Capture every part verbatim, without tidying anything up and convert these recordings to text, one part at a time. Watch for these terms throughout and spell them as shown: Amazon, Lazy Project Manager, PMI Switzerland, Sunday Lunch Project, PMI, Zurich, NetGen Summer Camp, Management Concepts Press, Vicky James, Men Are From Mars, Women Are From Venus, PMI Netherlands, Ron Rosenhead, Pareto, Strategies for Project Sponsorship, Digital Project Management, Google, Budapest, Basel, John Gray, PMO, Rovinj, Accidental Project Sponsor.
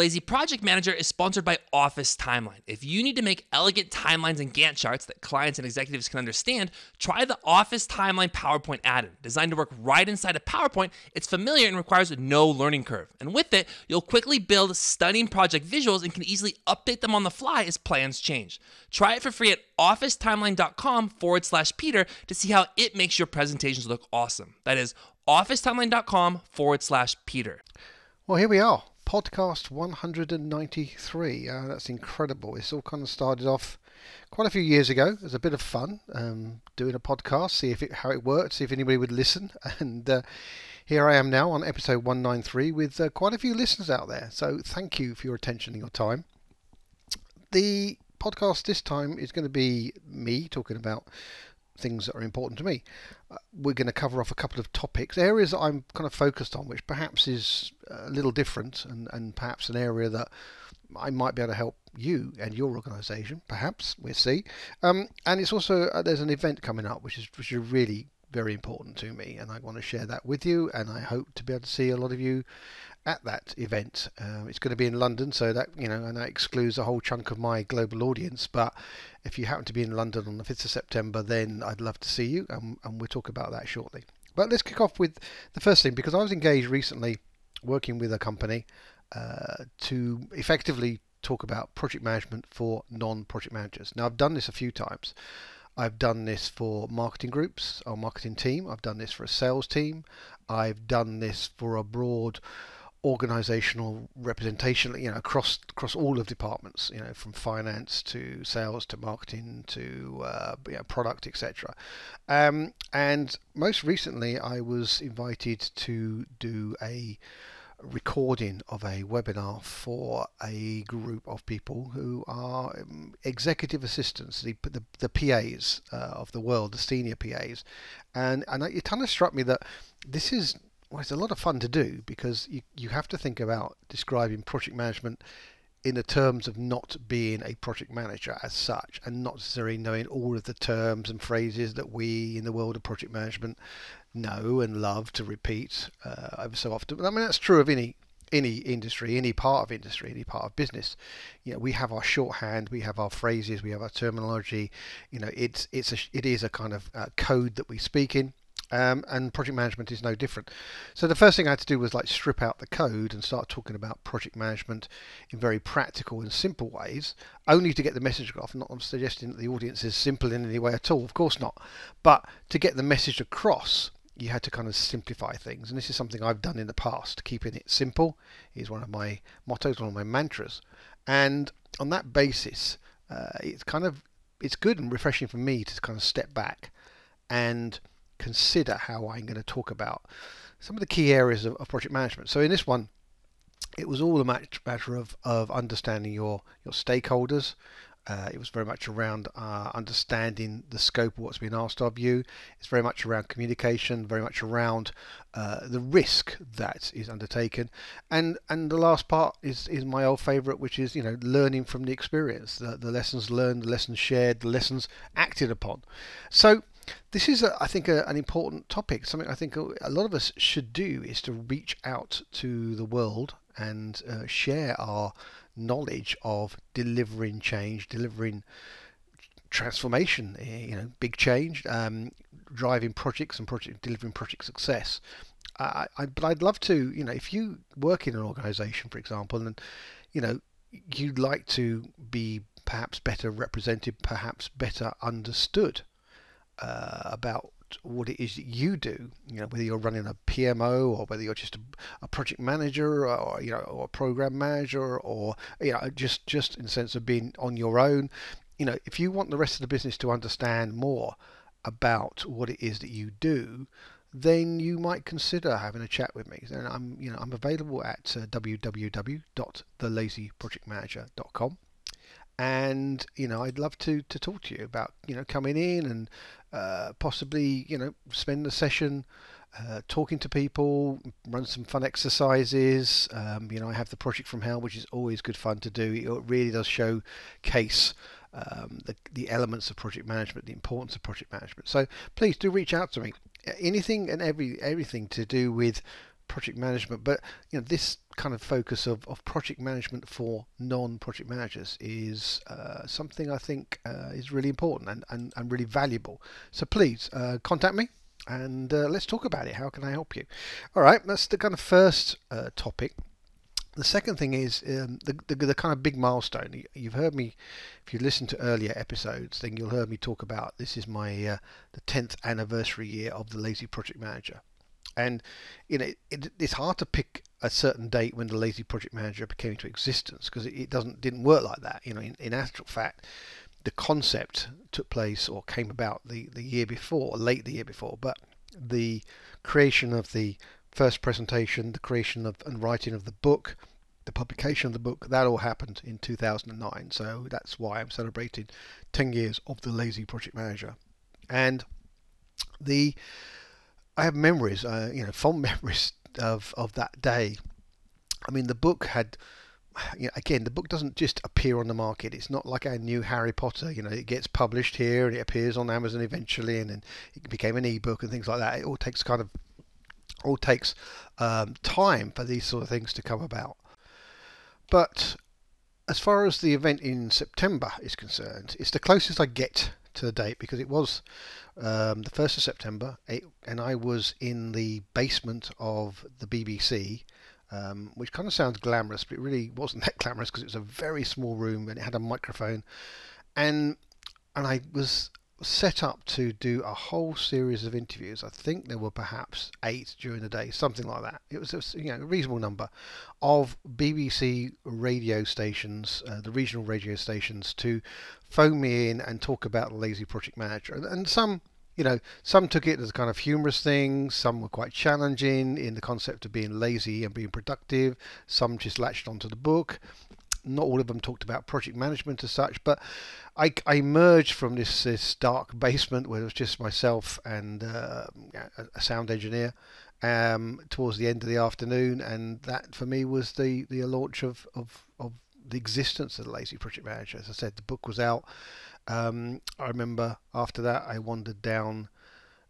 Lazy Project Manager is sponsored by Office Timeline. If you need to make elegant timelines and Gantt charts that clients and executives can understand, try the Office Timeline PowerPoint add-in. Designed to work right inside of PowerPoint, it's familiar and requires no learning curve. And with it, you'll quickly build stunning project visuals and can easily update them on the fly as plans change. Try it for free at officetimeline.com forward slash Peter to see how it makes your presentations look awesome. That is officetimeline.com forward slash Peter. Well, here we are. Podcast one hundred ninety-three. Uh, that's incredible. It's all kind of started off quite a few years ago as a bit of fun, um, doing a podcast, see if it, how it worked, see if anybody would listen. And uh, here I am now on episode one ninety-three with uh, quite a few listeners out there. So thank you for your attention and your time. The podcast this time is going to be me talking about things that are important to me. Uh, we're going to cover off a couple of topics, areas that I'm kind of focused on, which perhaps is a little different and, and perhaps an area that I might be able to help you and your organisation, perhaps, we'll see. Um, and it's also, uh, there's an event coming up, which is, which is really very important to me, and I want to share that with you, and I hope to be able to see a lot of you at that event. Uh, it's going to be in London, so that, you know, and that excludes a whole chunk of my global audience, but if you happen to be in London on the fifth of September, then I'd love to see you, and, and we'll talk about that shortly. But let's kick off with the first thing, because I was engaged recently working with a company uh, to effectively talk about project management for non-project managers. Now, I've done this a few times. I've done this for marketing groups, our marketing team. I've done this for a sales team. I've done this for a broad organizational representation, you know, across across all of departments, you know, from finance to sales to marketing to uh, you know, product, et cetera. Um, and most recently, I was invited to do a recording of a webinar for a group of people who are um, executive assistants, the the, the P As uh, of the world, the senior P As, and and it kind of struck me that this is, well, it's a lot of fun to do, because you you have to think about describing project management in the terms of not being a project manager as such, and not necessarily knowing all of the terms and phrases that we in the world of project management know and love to repeat uh, ever so often. I mean, that's true of any any industry, any part of industry, any part of business. You know, we have our shorthand, we have our phrases, we have our terminology. You know, it's it's a, it is a kind of uh, code that we speak in. Um, and project management is no different. So the first thing I had to do was like strip out the code and start talking about project management in very practical and simple ways, only to get the message across. Not I'm suggesting that the audience is simple in any way at all, of course not. But to get the message across, you had to kind of simplify things. And this is something I've done in the past. Keeping it simple is one of my mottos, one of my mantras. And on that basis, uh, it's kind of, it's good and refreshing for me to kind of step back and consider how I'm going to talk about some of the key areas of, of project management. So in this one, it was all a matter of, of understanding your, your stakeholders. Uh, it was very much around uh, understanding the scope of what's been asked of you. It's very much around communication, very much around uh, the risk that is undertaken. And and the last part is, is my old favourite, which is, you know, learning from the experience, the, the lessons learned, the lessons shared, the lessons acted upon. So this is, a, I think, a, an important topic, something I think a lot of us should do, is to reach out to the world and uh, share our knowledge of delivering change, delivering transformation, you know, big change, um, driving projects and project delivering project success. Uh, I, but I'd love to, you know, if you work in an organisation, for example, and, you know, you'd like to be perhaps better represented, perhaps better understood Uh, about what it is that you do, you know, whether you're running a P M O or whether you're just a, a project manager, or, you know, or a program manager, or, you know, just just in the sense of being on your own. You know, if you want the rest of the business to understand more about what it is that you do, then you might consider having a chat with me. And I'm, you know, I'm available at uh, w w w dot the lazy project manager dot com. And, you know, I'd love to, to talk to you about, you know, coming in and uh, possibly, you know, spend the session uh, talking to people, run some fun exercises. Um, you know, I have the Project from Hell, which is always good fun to do. It really does showcase um, the, the elements of project management, the importance of project management. So please do reach out to me. Anything and every everything to do with project management. But, you know, this kind of focus of, of project management for non-project managers is uh, something I think uh, is really important and, and, and really valuable. So please uh, contact me and uh, let's talk about it. How can I help you? All right, that's the kind of first uh, topic. The second thing is um, the, the the kind of big milestone. You've heard me, if you listen to earlier episodes, then you'll hear me talk about this is my uh, the tenth anniversary year of the Lazy Project Manager, and you know it, it, it's hard to pick a certain date when the Lazy Project Manager came into existence because it, it doesn't didn't work like that. You know, in, in actual fact, the concept took place or came about the the year before, or late the year before, but the creation of the first presentation, the creation of and writing of the book, the publication of the book, that all happened in two thousand nine. So that's why I'm celebrating ten years of the Lazy Project Manager. And the I have memories, uh, you know, fond memories of, of that day. I mean, the book had, you know, again, the book doesn't just appear on the market. It's not like our new Harry Potter. You know, it gets published here and it appears on Amazon eventually, and then it became an ebook and things like that. It all takes kind of all takes um, time for these sort of things to come about. But as far as the event in September is concerned, it's the closest I get to the date because it was um, the first of September, it, and I was in the basement of the B B C, um, which kind of sounds glamorous, but it really wasn't that glamorous because it was a very small room and it had a microphone, and and I was set up to do a whole series of interviews. I think there were perhaps eight during the day, something like that. It was a, you know, a reasonable number of B B C radio stations, uh, the regional radio stations, to phone me in and talk about the Lazy Project Manager. And some, you know, some took it as a kind of humorous thing. Some were quite challenging in the concept of being lazy and being productive. Some just latched onto the book. Not all of them talked about project management as such, but I, I emerged from this, this dark basement where it was just myself and uh, a sound engineer um, towards the end of the afternoon, and that for me was the, the launch of, of, of the existence of the Lazy Project Manager. As I said, the book was out. Um, I remember after that I wandered down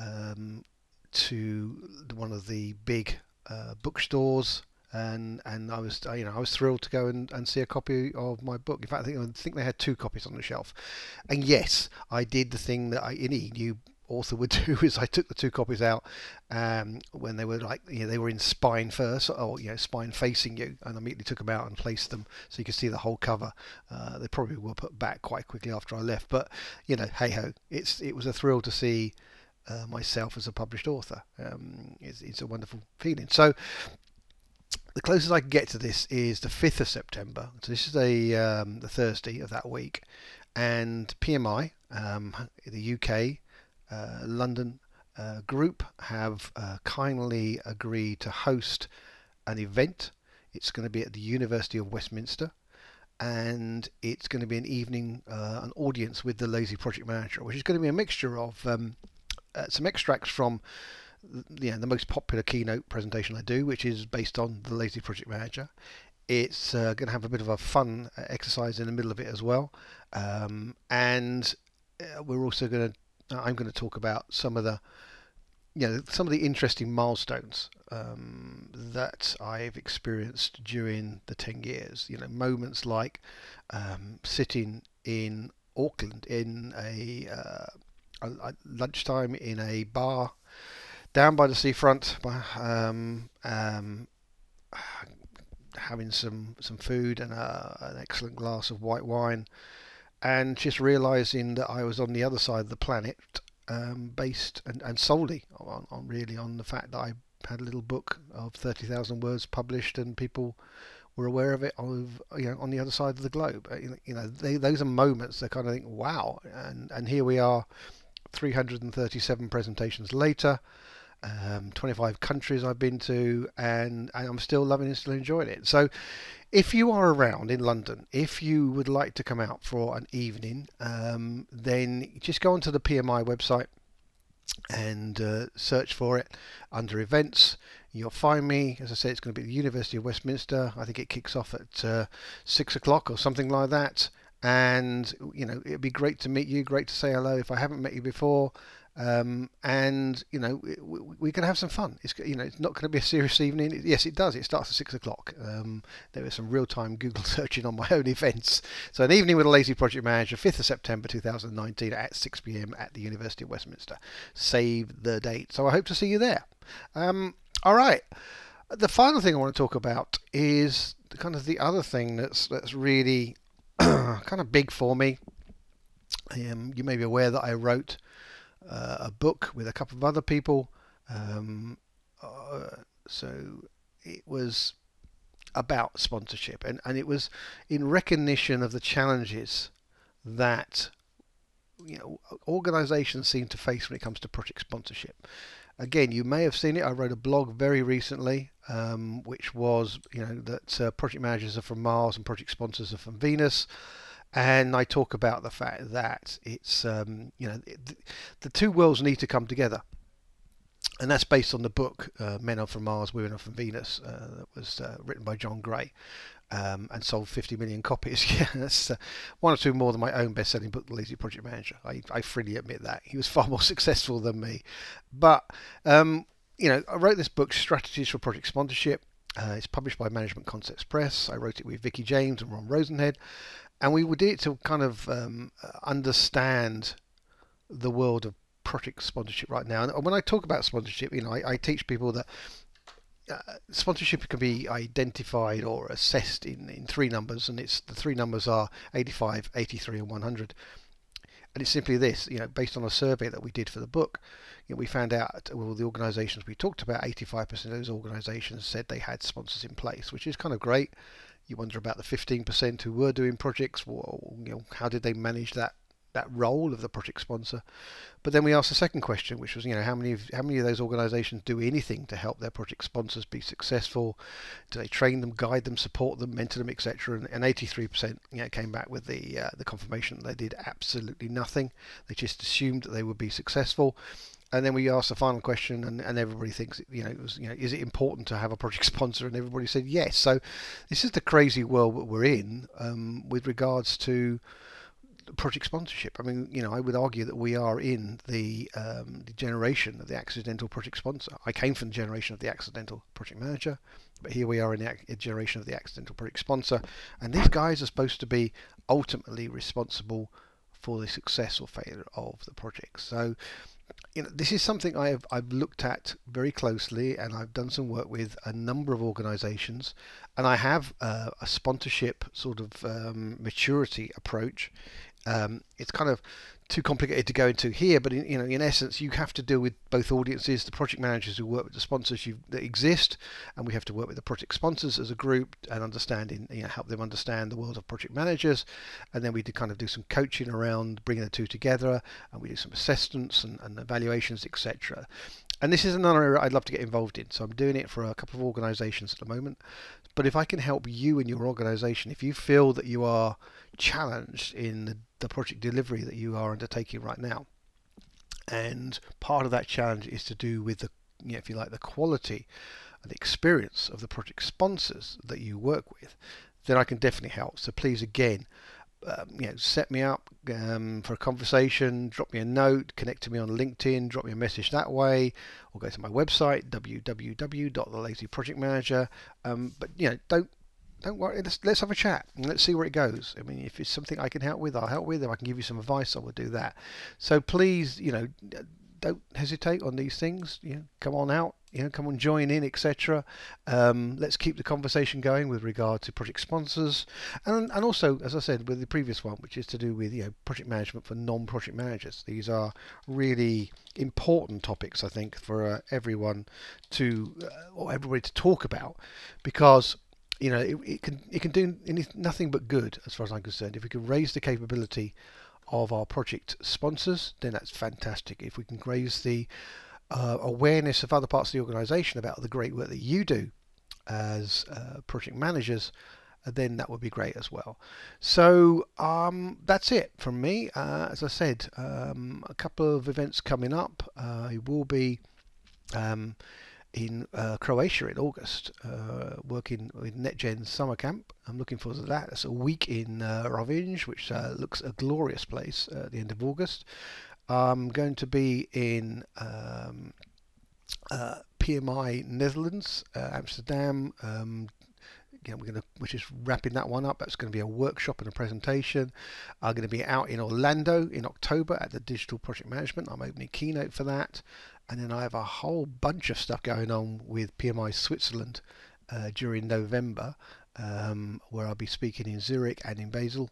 um, to one of the big uh, bookstores. And and I was you know I was thrilled to go and, and see a copy of my book. In fact, I think I think they had two copies on the shelf. And yes, I did the thing that I, any new author would do, is I took the two copies out um, when they were like you know, they were in spine first, or you know spine facing you, and I immediately took them out and placed them so you could see the whole cover. Uh, they probably were put back quite quickly after I left, but you know hey ho, it's it was a thrill to see uh, myself as a published author. Um, it's it's a wonderful feeling. So. The closest I can get to this is the fifth of September. So this is a, um, the Thursday of that week. And P M I, um, the U K, uh, London uh, group have uh, kindly agreed to host an event. It's going to be at the University of Westminster. And it's going to be an evening, uh, an audience with the Lazy Project Manager, which is going to be a mixture of um, uh, some extracts from Yeah, the most popular keynote presentation I do, which is based on the Lazy Project Manager. It's uh, going to have a bit of a fun exercise in the middle of it as well, um, and we're also going to. I'm going to talk about some of the, you know, some of the interesting milestones um, that I've experienced during the ten years. You know, moments like um, sitting in Auckland in a, uh, a, a lunchtime in a bar. Down by the seafront, um, um, having some, some food and a, an excellent glass of white wine, and just realising that I was on the other side of the planet, um, based and, and solely on, on really on the fact that I had a little book of thirty thousand words published, and people were aware of it of, you know, on the other side of the globe. You know, they, those are moments that kind of think, wow, and, and here we are, three hundred thirty-seven presentations later. Um, twenty-five countries I've been to, and, and I'm still loving and still enjoying it. So if you are around in London, if you would like to come out for an evening, um, then just go onto the P M I website and uh, search for it under events. You'll find me. As I said, it's going to be the University of Westminster. I think it kicks off at uh, six o'clock or something like that. And, you know, it'd be great to meet you, great to say hello if I haven't met you before. Um, and, you know, we, we can have some fun. It's, you know, it's not going to be a serious evening. Yes, it does. It starts at six o'clock. Um, there was some real-time Google searching on my own events. So an evening with a Lazy Project Manager, fifth of September two thousand nineteen at six p.m. at the University of Westminster. Save the date. So I hope to see you there. Um, all right. The final thing I want to talk about is kind of the other thing that's that's really kind of big for me. Um, you may be aware that I wrote uh, a book with a couple of other people. Um, uh, so it was about sponsorship, and, and it was in recognition of the challenges that, you know, organisations seem to face when it comes to project sponsorship. Again, you may have seen it. I wrote a blog very recently, um, which was, you know, that uh, project managers are from Mars and project sponsors are from Venus. And I talk about the fact that it's, um, you know, it, the two worlds need to come together. And that's based on the book, uh, Men Are From Mars, Women Are From Venus, uh, that was uh, written by John Gray um, and sold fifty million copies. Yeah, that's uh, one or two more than my own best-selling book, The Lazy Project Manager. I, I freely admit that. He was far more successful than me. But, um, you know, I wrote this book, Strategies for Project Sponsorship. Uh, it's published by Management Concepts Press. I wrote it with Vicky James and Ron Rosenhead. And we did it to kind of um, understand the world of project sponsorship right now. And when I talk about sponsorship, you know, I, I teach people that uh, sponsorship can be identified or assessed in, in three numbers. And it's the three numbers are eighty-five, eighty-three and one hundred. And it's simply this, you know, based on a survey that we did for the book, you know, we found out, well, the organisations we talked about, eighty-five percent of those organisations said they had sponsors in place, which is kind of great. You wonder about the fifteen percent who were doing projects. Well, you know, how did they manage that, that role of the project sponsor? But then we asked the second question, which was, you know, how many of, how many of those organisations do anything to help their project sponsors be successful? Do they train them, guide them, support them, mentor them, et cetera? And, and eighty-three percent, you know, came back with the uh, the confirmation that they did absolutely nothing. They just assumed that they would be successful. And then we asked the final question, and, and everybody thinks, you know, it was, you know, is it important to have a project sponsor? And everybody said yes. So this is the crazy world that we're in um, with regards to project sponsorship. I mean, you know, I would argue that we are in the, um, the generation of the accidental project sponsor. I came from the generation of the accidental project manager, but here we are in the generation of the accidental project sponsor. And these guys are supposed to be ultimately responsible for the success or failure of the project. So, you know, this is something I have I've looked at very closely, and I've done some work with a number of organisations, and I have uh, a sponsorship sort of um, maturity approach. Um, it's kind of too complicated to go into here, but in, you know, in essence, you have to deal with both audiences: the project managers who work with the sponsors you, that exist, and we have to work with the project sponsors as a group and understanding, you know, help them understand the world of project managers. And then we do kind of do some coaching around bringing the two together, and we do some assessments and, and evaluations, et cetera. And this is another area I'd love to get involved in. So I'm doing it for a couple of organisations at the moment. But if I can help you and your organisation, if you feel that you are challenged in the, the project delivery that you are undertaking right now, and part of that challenge is to do with the, you know, if you like, the quality and the experience of the project sponsors that you work with, then I can definitely help. So please, again, Um, you know, set me up um, for a conversation, drop me a note, connect to me on LinkedIn, drop me a message that way, or go to my website, w w w dot the lazy project manager. Um, but, you know, don't don't worry, let's, let's have a chat and let's see where it goes. I mean, if it's something I can help with, I'll help with. If I can give you some advice, I will do that. So please, you know, don't hesitate on these things. You know, come on out, you know, come on, join in, et cetera. Um, let's keep the conversation going with regard to project sponsors, and and also, as I said, with the previous one, which is to do with, you know, project management for non-project managers. These are really important topics, I think, for uh, everyone to uh, or everybody to talk about, because, you know, it, it can it can do anything, nothing but good as far as I'm concerned. If we can raise the capability of our project sponsors, then that's fantastic. If we can raise the uh, awareness of other parts of the organisation about the great work that you do as uh, project managers, then that would be great as well. So um, that's it from me. Uh, as I said, um, a couple of events coming up. Uh, I will be um, in uh, Croatia in August, uh, working with NetGen Summer Camp. I'm looking forward to that. It's a week in uh, Rovinj, which uh, looks a glorious place uh, at the end of August. I'm going to be in um, uh, P M I Netherlands, uh, Amsterdam. Um, yeah, we're going to we're just wrapping that one up. That's going to be a workshop and a presentation. I'm going to be out in Orlando in October at the Digital Project Management. I'm opening keynote for that, and then I have a whole bunch of stuff going on with P M I Switzerland uh, during November, um, where I'll be speaking in Zurich and in Basel,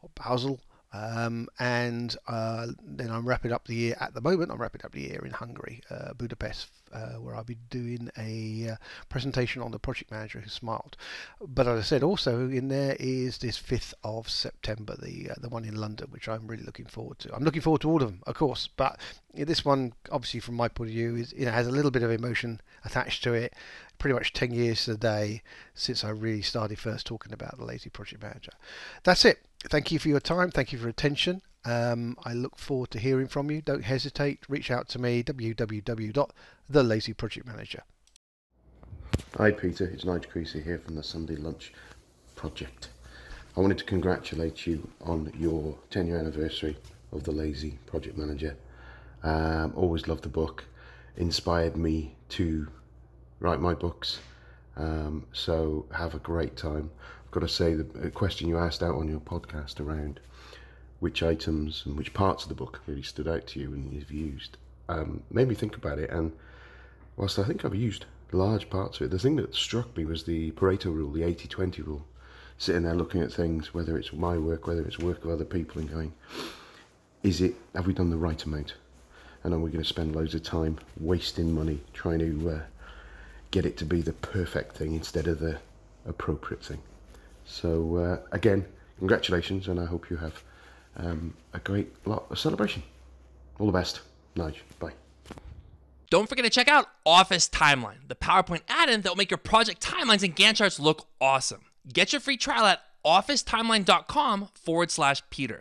or Basel. Um, and uh, then I'm wrapping up the year at the moment. I'm wrapping up the year in Hungary, uh, Budapest, uh, where I'll be doing a uh, presentation on the project manager who smiled. But as I said, also in there is this fifth of September, the uh, the one in London, which I'm really looking forward to. I'm looking forward to all of them, of course, but this one, obviously from my point of view, is, you know, has a little bit of emotion attached to it. Pretty much ten years today since I really started first talking about the Lazy Project Manager. That's it. Thank you for your time. Thank you for your attention. Um, I look forward to hearing from you. Don't hesitate. Reach out to me, w w w dot the lazy project manager. Hi Peter, it's Nigel Creasy here from the Sunday Lunch Project. I wanted to congratulate you on your ten year anniversary of the Lazy Project Manager. Um, always loved the book. Inspired me to write my books, um, so have a great time. I've got to say, the question you asked out on your podcast around which items and which parts of the book really stood out to you and you've used, um, made me think about it, and whilst I think I've used large parts of it, the thing that struck me was the Pareto rule, the eighty twenty rule, sitting there looking at things, whether it's my work, whether it's work of other people, and going, is it, have we done the right amount? And are we going to spend loads of time wasting money trying to uh, get it to be the perfect thing instead of the appropriate thing. So uh, again, congratulations, and I hope you have um, a great lot of celebration. All the best, Nigel. Bye. Don't forget to check out Office Timeline, the PowerPoint add-in that will make your project timelines and Gantt charts look awesome. Get your free trial at officetimeline.com forward slash Peter.